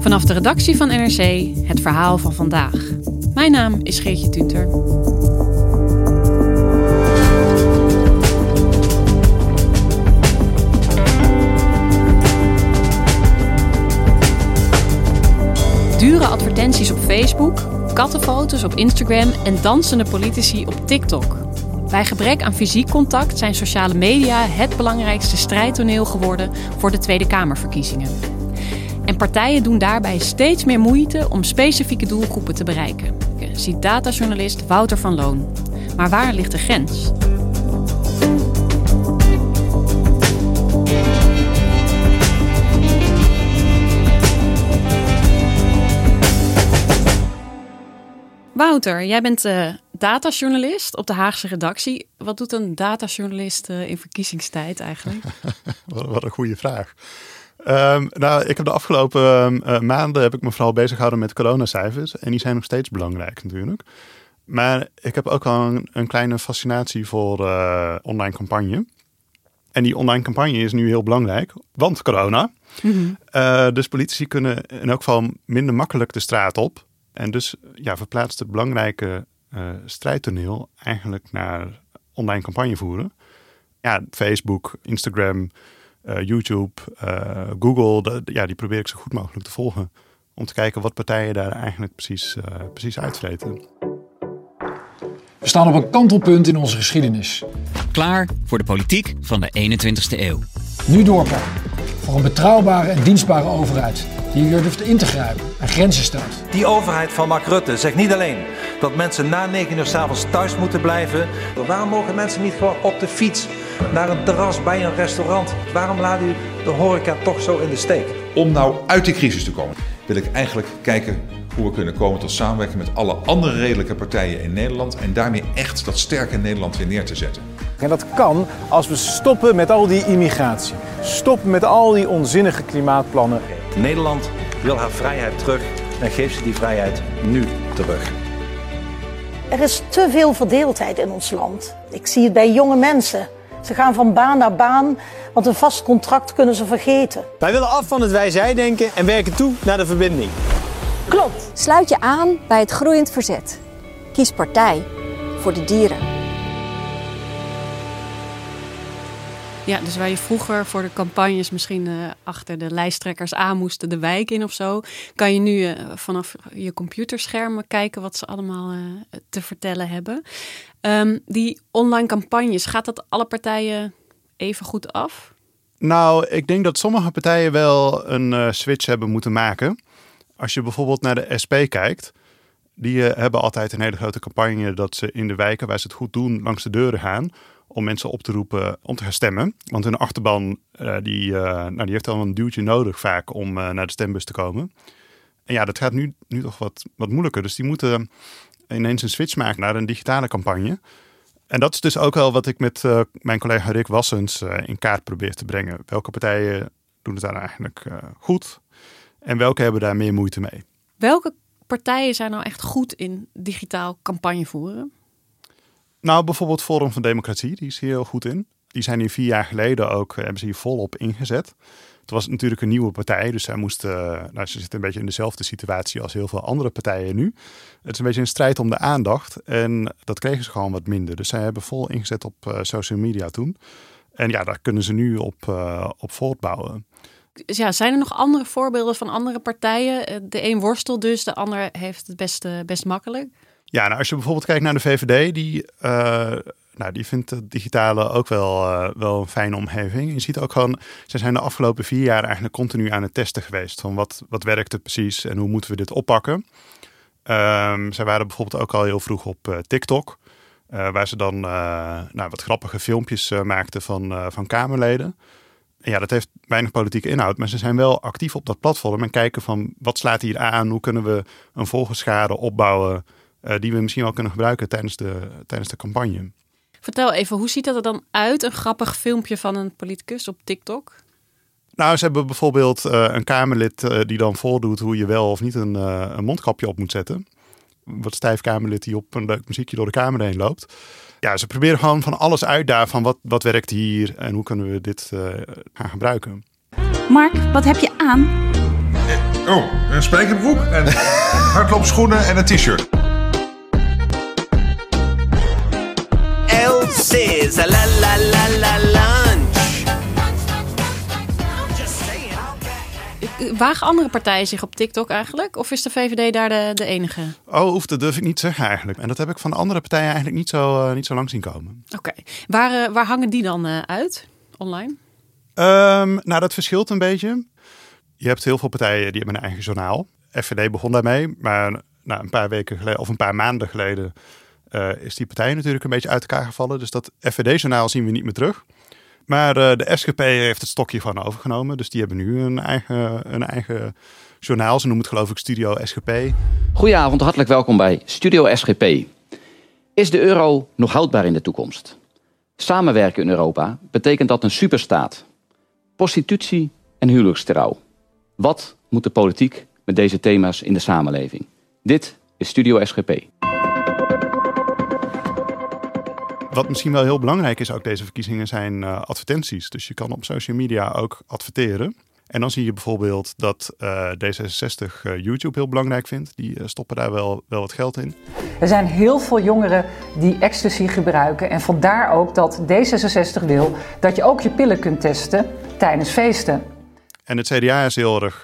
Vanaf de redactie van NRC, het verhaal van vandaag. Mijn naam is Geertje Tunter. Dure advertenties op Facebook, kattenfoto's op Instagram en dansende politici op TikTok. Bij gebrek aan fysiek contact zijn sociale media het belangrijkste strijdtoneel geworden voor de Tweede Kamerverkiezingen. En partijen doen daarbij steeds meer moeite om specifieke doelgroepen te bereiken. Ziet datajournalist Wouter van Loon. Maar waar ligt de grens? Wouter, jij bent datajournalist op de Haagse redactie. Wat doet een datajournalist in verkiezingstijd eigenlijk? Wat een goede vraag. Ik heb de afgelopen maanden heb ik me vooral bezig gehouden met coronacijfers. En die zijn nog steeds belangrijk natuurlijk. Maar ik heb ook al een kleine fascinatie voor online campagne. En die online campagne is nu heel belangrijk, want corona. Mm-hmm. Dus politici kunnen in elk geval minder makkelijk de straat op. En dus verplaatst het belangrijke strijdtoneel eigenlijk naar online campagne voeren. Ja, Facebook, Instagram, YouTube, Google, die probeer ik zo goed mogelijk te volgen. Om te kijken wat partijen daar eigenlijk precies uitvreten. We staan op een kantelpunt in onze geschiedenis. Klaar voor de politiek van de 21e eeuw. Nu doorpakken. Voor een betrouwbare en dienstbare overheid. Die hier durft in te grijpen en grenzen stelt. Die overheid van Mark Rutte zegt niet alleen dat mensen na 9 uur 's avonds thuis moeten blijven. Waarom mogen mensen niet gewoon op de fiets naar een terras bij een restaurant? Waarom laat u de horeca toch zo in de steek? Om nou uit de crisis te komen wil ik eigenlijk kijken hoe we kunnen komen tot samenwerking met alle andere redelijke partijen in Nederland. En daarmee echt dat sterke Nederland weer neer te zetten. En dat kan als we stoppen met al die immigratie. Stoppen met al die onzinnige klimaatplannen. Nederland wil haar vrijheid terug en geeft ze die vrijheid nu terug. Er is te veel verdeeldheid in ons land. Ik zie het bij jonge mensen. Ze gaan van baan naar baan, want een vast contract kunnen ze vergeten. Wij willen af van het wij-zij-denken en werken toe naar de verbinding. Klopt. Sluit je aan bij het groeiend verzet. Kies partij voor de dieren. Ja, dus waar je vroeger voor de campagnes misschien achter de lijsttrekkers aan moesten de wijk in of zo, kan je nu vanaf je computerschermen kijken wat ze allemaal te vertellen hebben. Die online campagnes, gaat dat alle partijen even goed af? Nou, ik denk dat sommige partijen wel een switch hebben moeten maken. Als je bijvoorbeeld naar de SP kijkt, die hebben altijd een hele grote campagne dat ze in de wijken waar ze het goed doen langs de deuren gaan. Om mensen op te roepen om te gaan stemmen. Want hun achterban die heeft al een duwtje nodig vaak om naar de stembus te komen. En ja, dat gaat nu toch wat moeilijker. Dus die moeten ineens een switch maken naar een digitale campagne. En dat is dus ook wel wat ik met mijn collega Rick Wassens in kaart probeer te brengen. Welke partijen doen het daar eigenlijk goed? En welke hebben daar meer moeite mee? Welke partijen zijn nou echt goed in digitaal campagne voeren? Nou, bijvoorbeeld Forum van Democratie, die is hier heel goed in. Die zijn hier 4 jaar geleden ook, hebben ze hier volop ingezet. Het was natuurlijk een nieuwe partij, dus zij moesten, ze zitten een beetje in dezelfde situatie als heel veel andere partijen nu. Het is een beetje een strijd om de aandacht en dat kregen ze gewoon wat minder. Dus zij hebben vol ingezet op social media toen. En ja, daar kunnen ze nu op voortbouwen. Ja, zijn er nog andere voorbeelden van andere partijen? De een worstelt dus, de ander heeft het best makkelijk. Ja, nou, als je bijvoorbeeld kijkt naar de VVD, die vindt het digitale ook wel een fijne omgeving. Je ziet ook gewoon, ze zijn de afgelopen 4 jaar eigenlijk continu aan het testen geweest. Van wat werkt het precies en hoe moeten we dit oppakken? Zij waren bijvoorbeeld ook al heel vroeg op TikTok. Waar ze dan wat grappige filmpjes maakten van Kamerleden. Ja, dat heeft weinig politieke inhoud, maar ze zijn wel actief op dat platform en kijken van wat slaat hier aan, hoe kunnen we een volgerschade opbouwen die we misschien wel kunnen gebruiken tijdens de campagne. Vertel even, hoe ziet dat er dan uit, een grappig filmpje van een politicus op TikTok? Nou, ze hebben bijvoorbeeld een Kamerlid die dan voordoet hoe je wel of niet een mondkapje op moet zetten. Wat stijf Kamerlid die op een leuk muziekje door de Kamer heen loopt. Ja, ze proberen gewoon van alles uit daar van wat werkt hier en hoe kunnen we dit gaan gebruiken. Mark, wat heb je aan? Een spijkerbroek en hardloopschoenen en een t-shirt. Elsie's, la la la la lunch. Wagen andere partijen zich op TikTok eigenlijk? Of is de VVD daar de enige? Dat durf ik niet te zeggen eigenlijk. En dat heb ik van andere partijen eigenlijk niet zo lang zien komen. Oké. Waar hangen die dan uit online? Dat verschilt een beetje. Je hebt heel veel partijen die hebben een eigen journaal. FVD begon daarmee, maar een paar weken geleden of een paar maanden geleden is die partij natuurlijk een beetje uit elkaar gevallen. Dus dat FVD-journaal zien we niet meer terug. Maar de SGP heeft het stokje van overgenomen. Dus die hebben nu een eigen journaal. Ze noemen het geloof ik Studio SGP. Goedenavond, hartelijk welkom bij Studio SGP. Is de euro nog houdbaar in de toekomst? Samenwerken in Europa betekent dat een superstaat. Prostitutie en huwelijkstrouw. Wat moet de politiek met deze thema's in de samenleving? Dit is Studio SGP. Wat misschien wel heel belangrijk is, ook deze verkiezingen, zijn advertenties. Dus je kan op social media ook adverteren. En dan zie je bijvoorbeeld dat D66 YouTube heel belangrijk vindt. Die stoppen daar wel wat geld in. Er zijn heel veel jongeren die ecstasy gebruiken. En vandaar ook dat D66 wil dat je ook je pillen kunt testen tijdens feesten. En het CDA is heel erg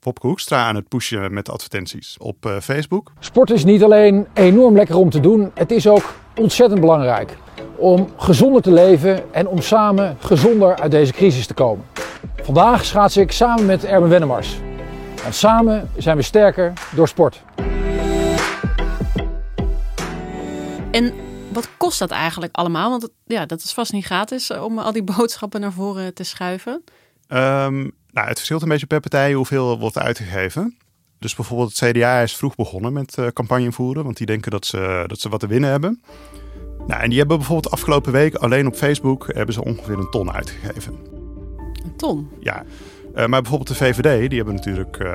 Wopke Hoekstra aan het pushen met advertenties op Facebook. Sport is niet alleen enorm lekker om te doen, het is ook ontzettend belangrijk om gezonder te leven en om samen gezonder uit deze crisis te komen. Vandaag schaats ik samen met Erwin Wennemars. En samen zijn we sterker door sport. En wat kost dat eigenlijk allemaal? Want dat is vast niet gratis om al die boodschappen naar voren te schuiven. Het verschilt een beetje per partij hoeveel wordt uitgegeven. Dus bijvoorbeeld het CDA is vroeg begonnen met campagne voeren, want die denken dat ze wat te winnen hebben. En die hebben bijvoorbeeld afgelopen week alleen op Facebook hebben ze ongeveer een ton uitgegeven. Een ton? Ja. Maar bijvoorbeeld de VVD, die hebben natuurlijk...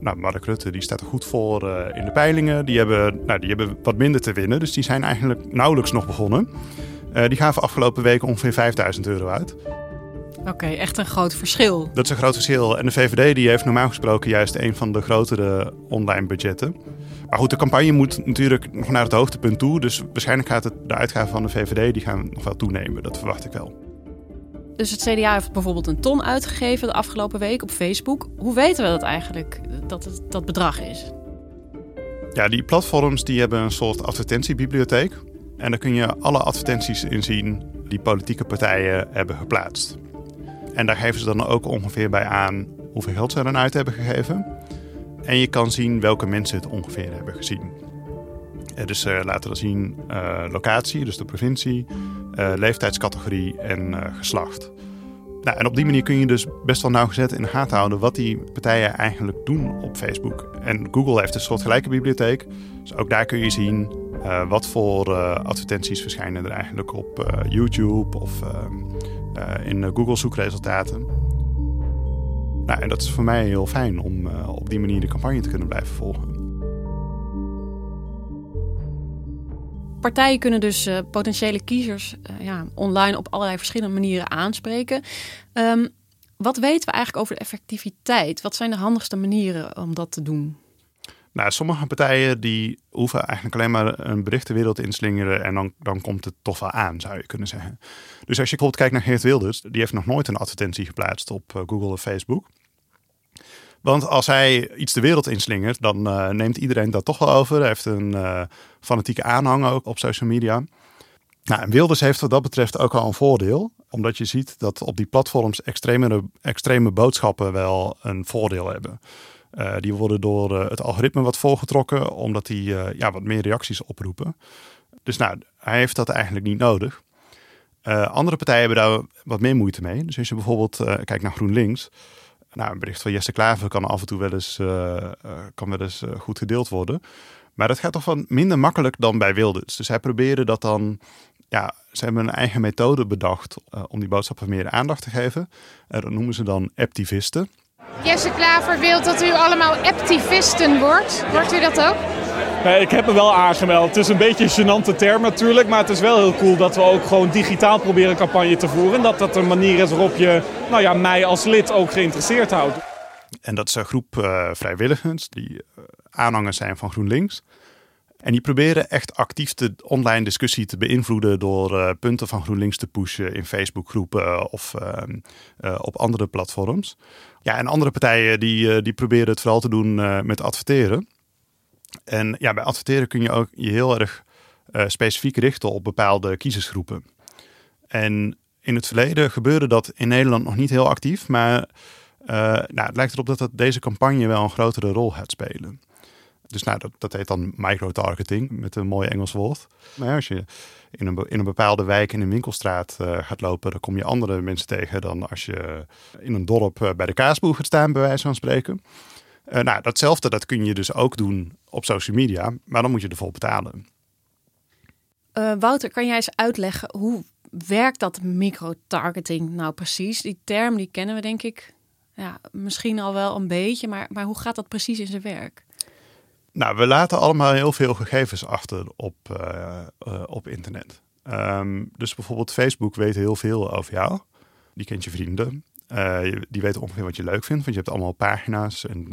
Mark Rutte, die staat er goed voor in de peilingen. Die hebben wat minder te winnen, dus die zijn eigenlijk nauwelijks nog begonnen. Die gaven afgelopen week ongeveer €5.000 uit. Oké, echt een groot verschil. Dat is een groot verschil. En de VVD die heeft normaal gesproken juist een van de grotere online budgetten. Maar goed, de campagne moet natuurlijk nog naar het hoogtepunt toe. Dus waarschijnlijk gaat de uitgaven van de VVD die gaan nog wel toenemen. Dat verwacht ik wel. Dus het CDA heeft bijvoorbeeld een ton uitgegeven de afgelopen week op Facebook. Hoe weten we dat eigenlijk, dat het dat bedrag is? Ja, die platforms die hebben een soort advertentiebibliotheek. En daar kun je alle advertenties in zien die politieke partijen hebben geplaatst. En daar geven ze dan ook ongeveer bij aan hoeveel geld ze er aan uit hebben gegeven. En je kan zien welke mensen het ongeveer hebben gezien. Dus laten we zien locatie, dus de provincie, leeftijdscategorie en geslacht. En op die manier kun je dus best wel nauwgezet in de gaten houden wat die partijen eigenlijk doen op Facebook. En Google heeft een soortgelijke bibliotheek. Dus ook daar kun je zien wat voor advertenties verschijnen er eigenlijk op YouTube of in Google zoekresultaten. En dat is voor mij heel fijn om op die manier de campagne te kunnen blijven volgen. Partijen kunnen dus potentiële kiezers online op allerlei verschillende manieren aanspreken. Wat weten we eigenlijk over de effectiviteit? Wat zijn de handigste manieren om dat te doen? Nou, sommige partijen die hoeven eigenlijk alleen maar een bericht de wereld in slingeren en dan komt het toch wel aan, zou je kunnen zeggen. Dus als je bijvoorbeeld kijkt naar Geert Wilders, die heeft nog nooit een advertentie geplaatst op Google of Facebook. Want als hij iets de wereld inslingert, dan neemt iedereen dat toch wel over. Hij heeft een fanatieke aanhang ook op social media. Nou, en Wilders heeft wat dat betreft ook al een voordeel. Omdat je ziet dat op die platforms extreme boodschappen wel een voordeel hebben. Die worden door het algoritme wat voorgetrokken, omdat die wat meer reacties oproepen. Dus nou, hij heeft dat eigenlijk niet nodig. Andere partijen hebben daar wat meer moeite mee. Dus als je bijvoorbeeld kijkt naar GroenLinks. Nou, een bericht van Jesse Klaver kan af en toe wel eens goed gedeeld worden. Maar dat gaat toch wel minder makkelijk dan bij Wilders. Dus zij proberen dat dan... Ja, ze hebben een eigen methode bedacht om die boodschappen meer aandacht te geven. Dat noemen ze dan activisten. Jesse Klaver wil dat u allemaal activisten wordt. Wordt u dat ook? Nee, ik heb me wel aangemeld. Het is een beetje een gênante term natuurlijk. Maar het is wel heel cool dat we ook gewoon digitaal proberen campagne te voeren. En dat dat een manier is waarop je mij als lid ook geïnteresseerd houdt. En dat is een groep vrijwilligers die aanhangers zijn van GroenLinks. En die proberen echt actief de online discussie te beïnvloeden door punten van GroenLinks te pushen in Facebookgroepen of op andere platforms. Ja, en andere partijen die proberen het vooral te doen met adverteren. En ja, bij adverteren kun je ook je heel erg specifiek richten op bepaalde kiezersgroepen. En in het verleden gebeurde dat in Nederland nog niet heel actief, maar het lijkt erop dat deze campagne wel een grotere rol gaat spelen. Dus dat heet dan microtargeting, met een mooi Engels woord. Nou ja, als je in een bepaalde wijk in een winkelstraat gaat lopen, dan kom je andere mensen tegen dan als je in een dorp bij de kaasboer gaat staan, bij wijze van spreken. Datzelfde, dat kun je dus ook doen op social media, maar dan moet je ervoor betalen. Wouter, kan jij eens uitleggen hoe werkt dat microtargeting nou precies? Die term die kennen we denk ik misschien al wel een beetje, maar hoe gaat dat precies in zijn werk? Nou, we laten allemaal heel veel gegevens achter op internet. Dus bijvoorbeeld Facebook weet heel veel over jou. Die kent je vrienden. Die weten ongeveer wat je leuk vindt. Want je hebt allemaal pagina's en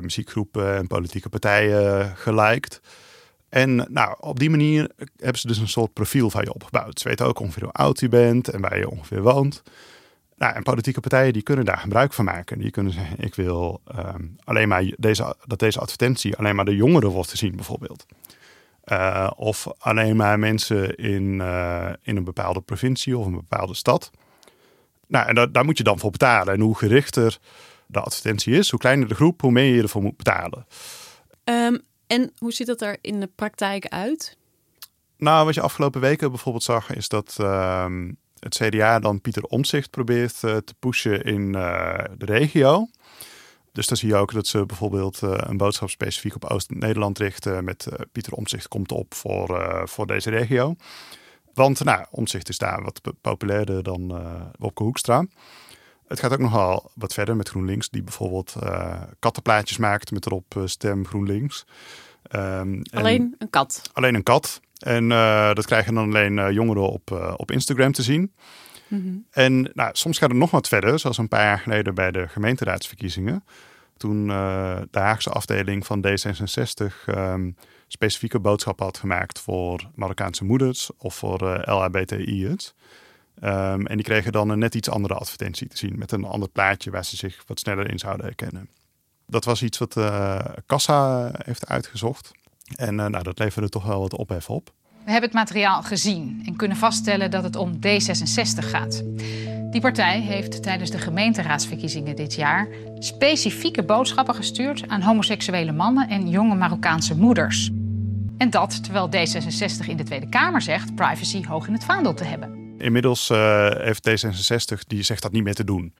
muziekgroepen en politieke partijen geliked. En op die manier hebben ze dus een soort profiel van je opgebouwd. Ze weten ook ongeveer hoe oud je bent en waar je ongeveer woont. Nou, en politieke partijen die kunnen daar gebruik van maken. Die kunnen zeggen, ik wil alleen maar dat deze advertentie alleen maar de jongeren wordt gezien bijvoorbeeld. Of alleen maar mensen in een bepaalde provincie of een bepaalde stad. Nou, en daar moet je dan voor betalen. En hoe gerichter de advertentie is, hoe kleiner de groep, hoe meer je ervoor moet betalen. En hoe ziet dat er in de praktijk uit? Nou, wat je afgelopen weken bijvoorbeeld zag, is dat... Het CDA dan Pieter Omtzigt probeert te pushen in de regio. Dus dan zie je ook dat ze bijvoorbeeld een boodschap specifiek op Oost-Nederland richten met Pieter Omtzigt komt op voor deze regio. Want Omtzigt is daar wat populairder dan Wopke Hoekstra. Het gaat ook nogal wat verder met GroenLinks, die bijvoorbeeld kattenplaatjes maakt met erop stem GroenLinks. Alleen een kat. En dat krijgen dan alleen jongeren op Instagram te zien. Mm-hmm. En soms gaat het nog wat verder, zoals een paar jaar geleden bij de gemeenteraadsverkiezingen. Toen de Haagse afdeling van D66 specifieke boodschappen had gemaakt voor Marokkaanse moeders of voor LHBTI'ers. En die kregen dan een net iets andere advertentie te zien met een ander plaatje waar ze zich wat sneller in zouden herkennen. Dat was iets wat Kassa heeft uitgezocht. En dat leverde toch wel wat ophef op. We hebben het materiaal gezien en kunnen vaststellen dat het om D66 gaat. Die partij heeft tijdens de gemeenteraadsverkiezingen dit jaar specifieke boodschappen gestuurd aan homoseksuele mannen en jonge Marokkaanse moeders. En dat terwijl D66 in de Tweede Kamer zegt privacy hoog in het vaandel te hebben. Inmiddels heeft D66, die zegt dat niet meer te doen.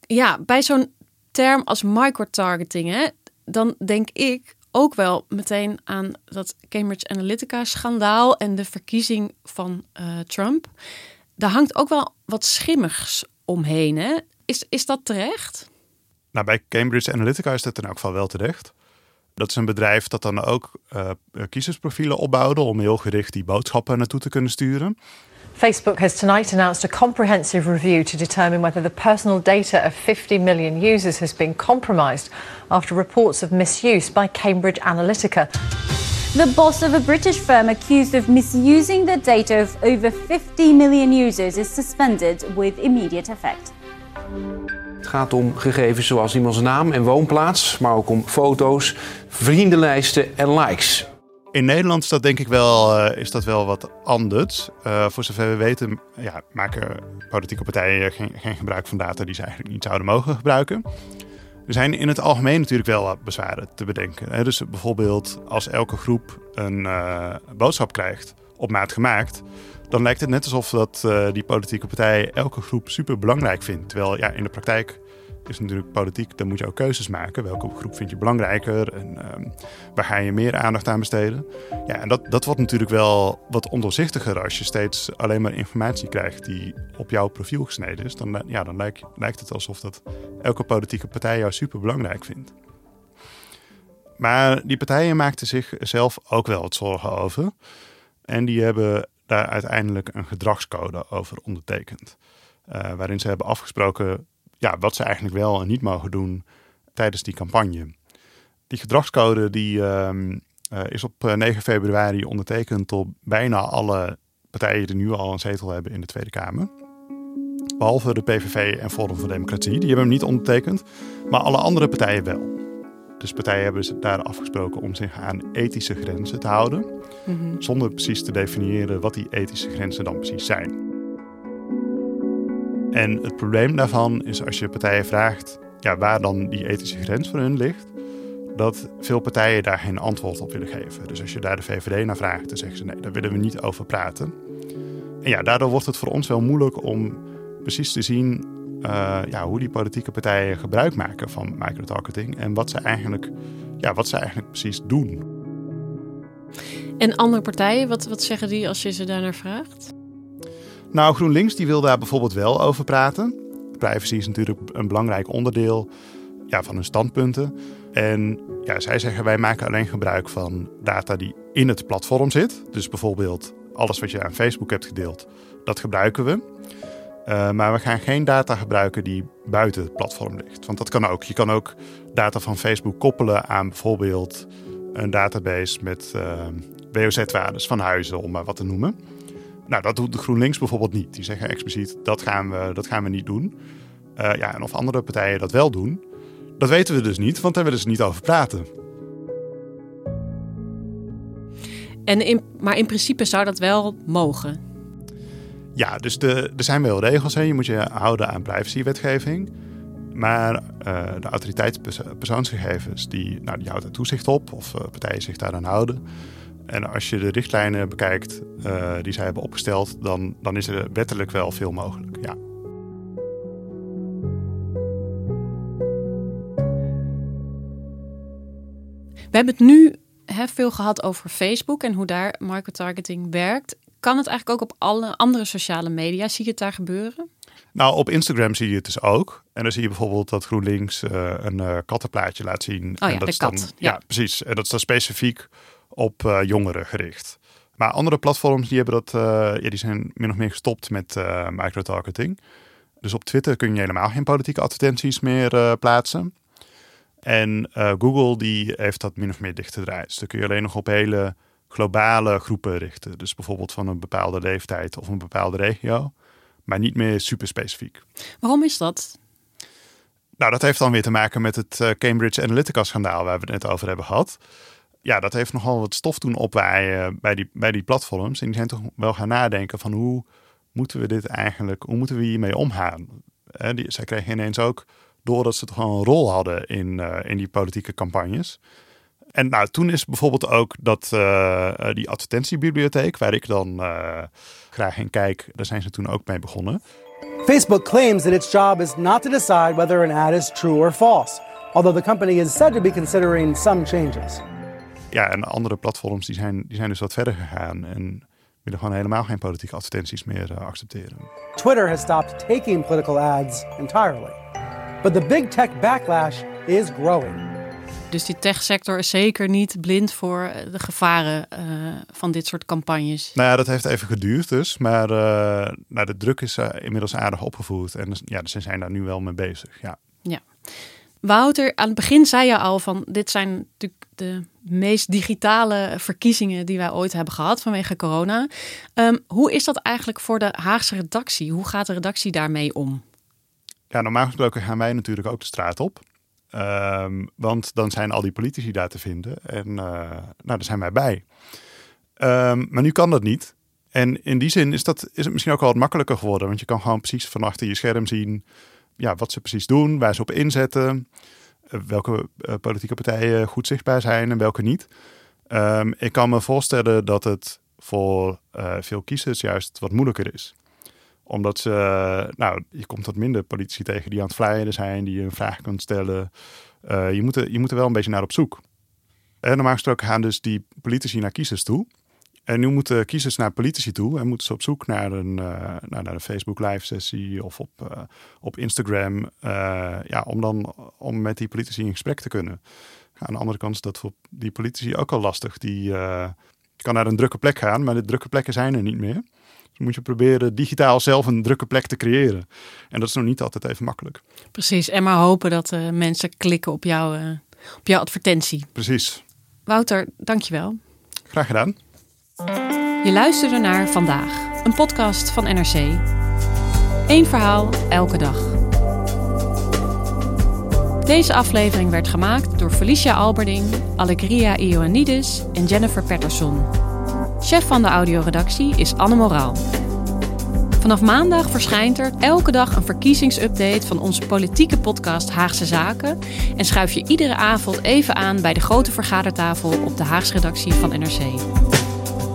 Ja, bij zo'n term als microtargeting, dan denk ik ook wel meteen aan dat Cambridge Analytica-schandaal en de verkiezing van Trump. Daar hangt ook wel wat schimmigs omheen. Hè? Is dat terecht? Nou, bij Cambridge Analytica is dat in elk geval wel terecht. Dat is een bedrijf dat dan ook kiezersprofielen opbouwde om heel gericht die boodschappen naartoe te kunnen sturen. Facebook has tonight announced a comprehensive review to determine whether the personal data of 50 million users has been compromised after reports of misuse by Cambridge Analytica. The boss of a British firm accused of misusing the data of over 50 million users is suspended with immediate effect. Het gaat om gegevens zoals iemands naam en woonplaats, maar ook om foto's, vriendenlijsten en likes. In Nederland is dat denk ik wel, wat anders. Voor zover we weten maken politieke partijen geen gebruik van data die ze eigenlijk niet zouden mogen gebruiken. Er zijn in het algemeen natuurlijk wel wat bezwaren te bedenken. Hè? Dus bijvoorbeeld als elke groep een boodschap krijgt op maat gemaakt, dan lijkt het net alsof dat die politieke partij elke groep super belangrijk vindt. Terwijl in de praktijk is natuurlijk politiek, dan moet je ook keuzes maken. Welke groep vind je belangrijker en waar ga je meer aandacht aan besteden? Ja, en dat wordt natuurlijk wel wat ondoorzichtiger als je steeds alleen maar informatie krijgt die op jouw profiel gesneden is. Dan lijkt het alsof dat elke politieke partij jou super belangrijk vindt. Maar die partijen maakten zichzelf ook wel wat zorgen over. En die hebben daar uiteindelijk een gedragscode over ondertekend. Waarin ze hebben afgesproken wat ze eigenlijk wel en niet mogen doen tijdens die campagne. Die gedragscode is op 9 februari ondertekend door bijna alle partijen die nu al een zetel hebben in de Tweede Kamer. Behalve de PVV en Forum van Democratie. Die hebben hem niet ondertekend, maar alle andere partijen wel. Dus partijen hebben daar afgesproken om zich aan ethische grenzen te houden. Mm-hmm. Zonder precies te definiëren wat die ethische grenzen dan precies zijn. En het probleem daarvan is als je partijen vraagt waar dan die ethische grens voor hun ligt, dat veel partijen daar geen antwoord op willen geven. Dus als je daar de VVD naar vraagt, dan zeggen ze nee, daar willen we niet over praten. En daardoor wordt het voor ons wel moeilijk om precies te zien hoe die politieke partijen gebruik maken van microtargeting en wat ze eigenlijk precies doen. En andere partijen, wat zeggen die als je ze daarnaar vraagt? Nou, GroenLinks die wil daar bijvoorbeeld wel over praten. Privacy is natuurlijk een belangrijk onderdeel van hun standpunten. En zij zeggen wij maken alleen gebruik van data die in het platform zit. Dus bijvoorbeeld alles wat je aan Facebook hebt gedeeld, dat gebruiken we. Maar we gaan geen data gebruiken die buiten het platform ligt. Want dat kan ook. Je kan ook data van Facebook koppelen aan bijvoorbeeld een database met WOZ-waardes van huizen, om maar wat te noemen. Nou, dat doet de GroenLinks bijvoorbeeld niet. Die zeggen expliciet, dat gaan we niet doen. En of andere partijen dat wel doen, dat weten we dus niet, want daar willen ze niet over praten. Maar in principe zou dat wel mogen? Ja, dus er zijn wel regels. Hè. Je moet je houden aan privacywetgeving. Maar de autoriteit persoonsgegevens, die houdt daar toezicht op, of partijen zich daaraan houden. En als je de richtlijnen bekijkt die zij hebben opgesteld, dan is er wettelijk wel veel mogelijk, ja. We hebben het nu veel gehad over Facebook en hoe daar microtargeting werkt. Kan het eigenlijk ook op alle andere sociale media? Zie je het daar gebeuren? Nou, op Instagram zie je het dus ook. En dan zie je bijvoorbeeld dat GroenLinks een kattenplaatje laat zien. Oh ja, en dat is kat. Dan, ja, precies. En dat is dan specifiek op jongeren gericht. Maar andere platforms die hebben dat, die zijn min of meer gestopt met microtargeting. Dus op Twitter kun je helemaal geen politieke advertenties meer plaatsen. En Google die heeft dat min of meer dichtgedraaid. Dus dan kun je alleen nog op hele globale groepen richten. Dus bijvoorbeeld van een bepaalde leeftijd of een bepaalde regio. Maar niet meer super specifiek. Waarom is dat? Nou, dat heeft dan weer te maken met het Cambridge Analytica-schandaal waar we het net over hebben gehad. Ja, dat heeft nogal wat stof doen opwaaien bij die platforms. En die zijn toch wel gaan nadenken van hoe moeten we hiermee omgaan? Zij kregen ineens ook door dat ze toch wel een rol hadden in die politieke campagnes. En nou, toen is bijvoorbeeld ook dat die advertentiebibliotheek, waar ik dan graag in kijk, daar zijn ze toen ook mee begonnen. Facebook claims that its job is not to decide whether an ad is true or false. Although the company is said to be considering some changes. Ja, en andere platforms die zijn dus wat verder gegaan en willen gewoon helemaal geen politieke advertenties meer accepteren. Twitter has stopped taking political ads entirely. But the big tech backlash is growing. Dus die techsector is zeker niet blind voor de gevaren van dit soort campagnes. Nou ja, dat heeft even geduurd dus. Maar de druk is inmiddels aardig opgevoerd. En ja, ze zijn daar nu wel mee bezig. Ja. Wouter, aan het begin zei je al van dit zijn natuurlijk de meest digitale verkiezingen die wij ooit hebben gehad vanwege corona. Hoe is dat eigenlijk voor de Haagse redactie? Hoe gaat de redactie daarmee om? Ja, normaal gesproken gaan wij natuurlijk ook de straat op. Want dan zijn al die politici daar te vinden. En daar zijn wij bij. Maar nu kan dat niet. En in die zin is het misschien ook wel wat makkelijker geworden. Want je kan gewoon precies van achter je scherm zien ja, wat ze precies doen, waar ze op inzetten, welke politieke partijen goed zichtbaar zijn en welke niet. Ik kan me voorstellen dat het voor veel kiezers juist wat moeilijker is. Omdat ze, je komt wat minder politici tegen die aan het flyeren zijn, die je een vraag kunt stellen. Je moet er wel een beetje naar op zoek. En normaal gesproken gaan dus die politici naar kiezers toe. En nu moeten kiezers naar politici toe en moeten ze op zoek naar een Facebook live sessie of op Instagram. Om met die politici in gesprek te kunnen. Aan de andere kant is dat voor die politici ook al lastig. Die kan naar een drukke plek gaan, maar de drukke plekken zijn er niet meer. Dus moet je proberen digitaal zelf een drukke plek te creëren. En dat is nog niet altijd even makkelijk. Precies, en maar hopen dat mensen klikken op jouw advertentie. Precies. Wouter, dankjewel. Graag gedaan. Je luisterde naar Vandaag, een podcast van NRC. Eén verhaal, elke dag. Deze aflevering werd gemaakt door Felicia Alberding, Alegria Ioannidis en Jennifer Patterson. Chef van de audioredactie is Anne Moraal. Vanaf maandag verschijnt er elke dag een verkiezingsupdate van onze politieke podcast Haagse Zaken. En schuif je iedere avond even aan bij de grote vergadertafel op de Haagse redactie van NRC.